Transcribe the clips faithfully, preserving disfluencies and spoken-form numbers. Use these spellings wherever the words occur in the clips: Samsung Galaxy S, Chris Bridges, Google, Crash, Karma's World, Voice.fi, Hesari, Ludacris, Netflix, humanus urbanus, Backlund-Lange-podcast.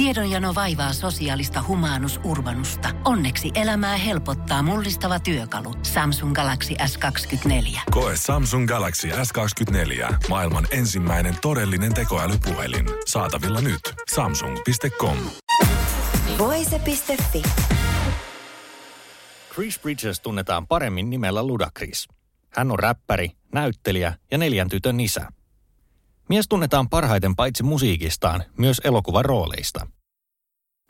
Tiedonjano vaivaa sosiaalista humanus urbanusta. Onneksi elämää helpottaa mullistava työkalu. Samsung Galaxy S kaksikymmentäneljä. Koe Samsung Galaxy S kaksikymmentäneljä. Maailman ensimmäinen todellinen tekoälypuhelin. Saatavilla nyt. Samsung piste com. Voice piste fi. Chris Bridges tunnetaan paremmin nimellä Ludacris. Hän on räppäri, näyttelijä ja neljän tytön isä. Mies tunnetaan parhaiten paitsi musiikistaan, myös elokuvarooleista.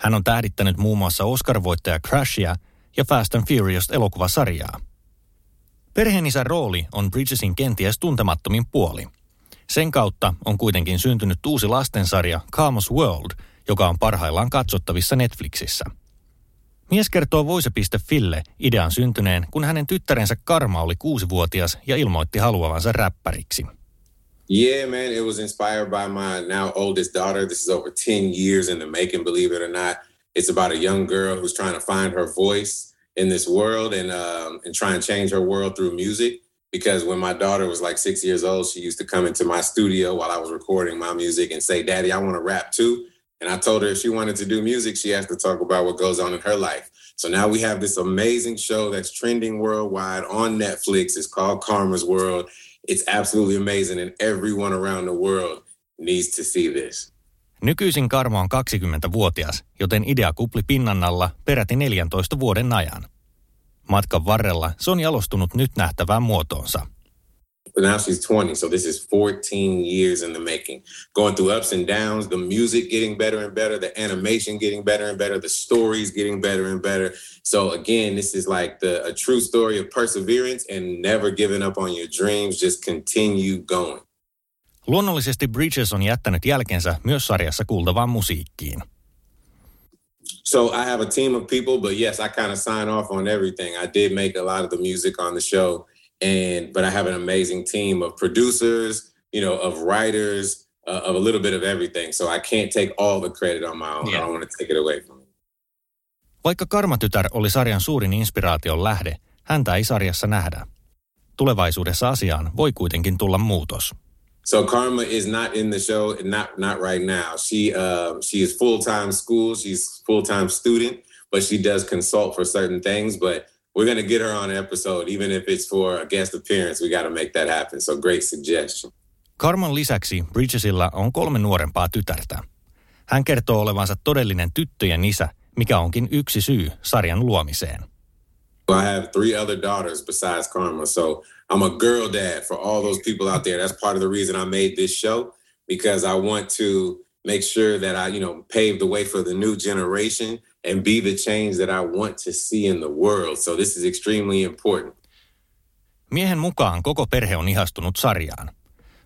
Hän on tähdittänyt muun muassa Oscar-voittaja Crashia ja Fast and Furious-elokuvasarjaa. Perheenisän rooli on Bridgesin kenties tuntemattomin puoli. Sen kautta on kuitenkin syntynyt uusi lastensarja Karma's World, joka on parhaillaan katsottavissa Netflixissä. Mies kertoo Voice piste fille idean syntyneen, kun hänen tyttärensä Karma oli kuusivuotias ja ilmoitti haluavansa räppäriksi. Yeah, man, it was inspired by my now oldest daughter. This is over ten years in the making, believe it or not. It's about a young girl who's trying to find her voice in this world and um, and try and change her world through music. Because when my daughter was like six years old, she used to come into my studio while I was recording my music and say, "Daddy, I want to rap too." And I told her if she wanted to do music, she has to talk about what goes on in her life. So now we have this amazing show that's trending worldwide on Netflix. It's called Karma's World. It's absolutely amazing and everyone around the world needs to see this. Nykyisin Karma on kaksikymmentävuotias, joten idea kupli pinnan alla peräti neljäntoista vuoden ajan. Matkan varrella se on jalostunut nyt nähtävään muotoonsa. But now she's twenty, so this is fourteen years in the making. Going through ups and downs, the music getting better and better, the animation getting better and better, the stories getting better and better. So again, this is like the a true story of perseverance and never giving up on your dreams, just continue going. Luonnollisesti Bridges on jättänyt jälkensä myös sarjassa kuultavaan musiikkiin. So I have a team of people, but yes, I kind of sign off on everything. I did make a lot of the music on the show. And, but I have an amazing team of producers, you know, of writers, uh, of a little bit of everything. So I can't take all the credit on my own. Yeah. I don't want to take it away from me. Vaikka Karmatytär oli sarjan suurin inspiraation lähde, häntä ei sarjassa nähdä. Tulevaisuudessa asiaan voi kuitenkin tulla muutos. So Karma is not in the show, not not right now. She uh, she is full-time school, she's full-time student, but she does consult for certain things, but we're going to get her on an episode, even if it's for a guest appearance. We got to make that happen, so great suggestion. Karman lisäksi Bridgesilla on kolme nuorempaa tytärtä. Hän kertoo olevansa todellinen tyttöjen isä, mikä onkin yksi syy sarjan luomiseen. I have three other daughters besides Karma, so I'm a girl dad for all those people out there. That's part of the reason I made this show, because I want to make sure that I, you know, pave the way for the new generation and be the change that I want to see in the world. So this is extremely important. Miehen mukaan koko perhe on ihastunut sarjaan,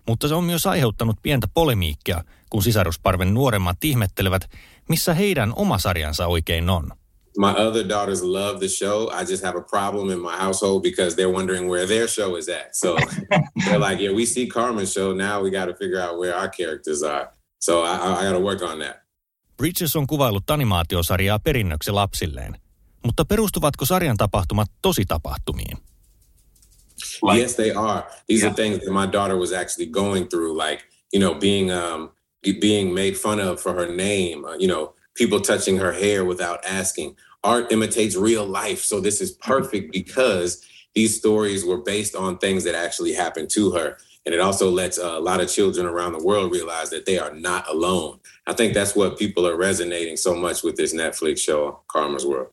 mutta se on myös aiheuttanut pientä polemiikkia, kun sisarusparven nuoremmat ihmettelevät, missä heidän oma sarjansa oikein on. My other daughters love the show. I just have a problem in my household because they're wondering where their show is at. So they're like, yeah, we see Karma's show. Now we got to figure out where our characters are. So I, I got to work on that. Bridges on kuvaillut animaatiosarjaa perinnöksi lapsilleen. Mutta perustuvatko sarjan tapahtumat tositapahtumiin? Like, yes, they are. These yeah. are things that my daughter was actually going through. Like, you know, being, um, being made fun of for her name. You know, people touching her hair without asking. Art imitates real life. So this is perfect because these stories were based on things that actually happened to her. And it also lets a lot of children around the world realize that they are not alone. I think that's what people are resonating so much with this Netflix show, Karma's World.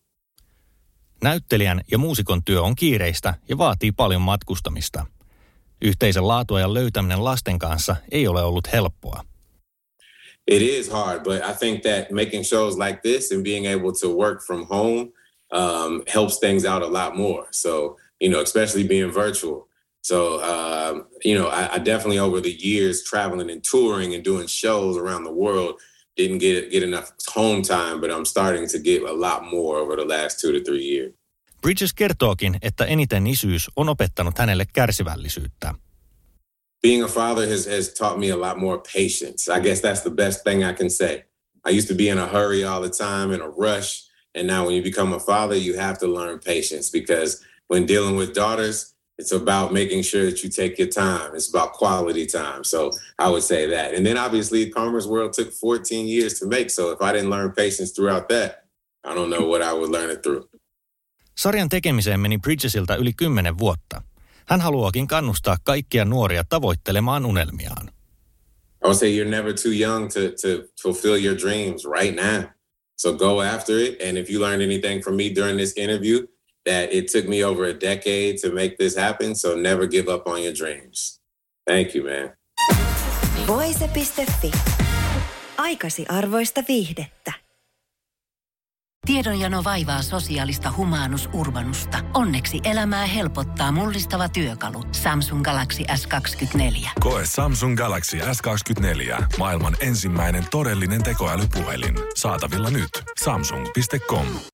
Näyttelijän ja muusikon työ on kiireistä ja vaatii paljon matkustamista. Yhteisen laatuajan löytäminen lasten kanssa ei ole ollut helppoa. It is hard, but I think that making shows like this and being able to work from home um, helps things out a lot more. So, you know, especially being virtual. So, uh, you know, I, I definitely over the years traveling and touring and doing shows around the world didn't get, get enough home time, but I'm starting to get a lot more over the last two to three years. Bridges kertookin, että eniten isyys on opettanut hänelle kärsivällisyyttä. Being a father has, has taught me a lot more patience. I guess that's the best thing I can say. I used to be in a hurry all the time, in a rush. And now when you become a father, you have to learn patience because when dealing with daughters, It's about making sure that you take your time. It's about quality time. So I would say that. And then obviously Karma's World took fourteen years to make. So if I didn't learn patience throughout that, I don't know what I would learn it through. Sarjan tekemiseen meni Bridgesiltä yli kymmenen vuotta. Hän haluaakin kannustaa kaikkia nuoria tavoittelemaan unelmiaan. I would say you're never too young to, to fulfill your dreams right now. So go after it. And if you learned anything from me during this interview, that it took me over a decade to make this happen, so never give up on your dreams. Thank you, man. Voice.fi. Aikasi arvoista viihdettä. Tiedonjano vaivaa sosiaalista humanus-urbanusta. Onneksi elämää helpottaa mullistava työkalu. Samsung Galaxy S kaksikymmentäneljä. Koe Samsung Galaxy S kaksikymmentäneljä. Maailman ensimmäinen todellinen tekoälypuhelin. Saatavilla nyt. samsung piste com.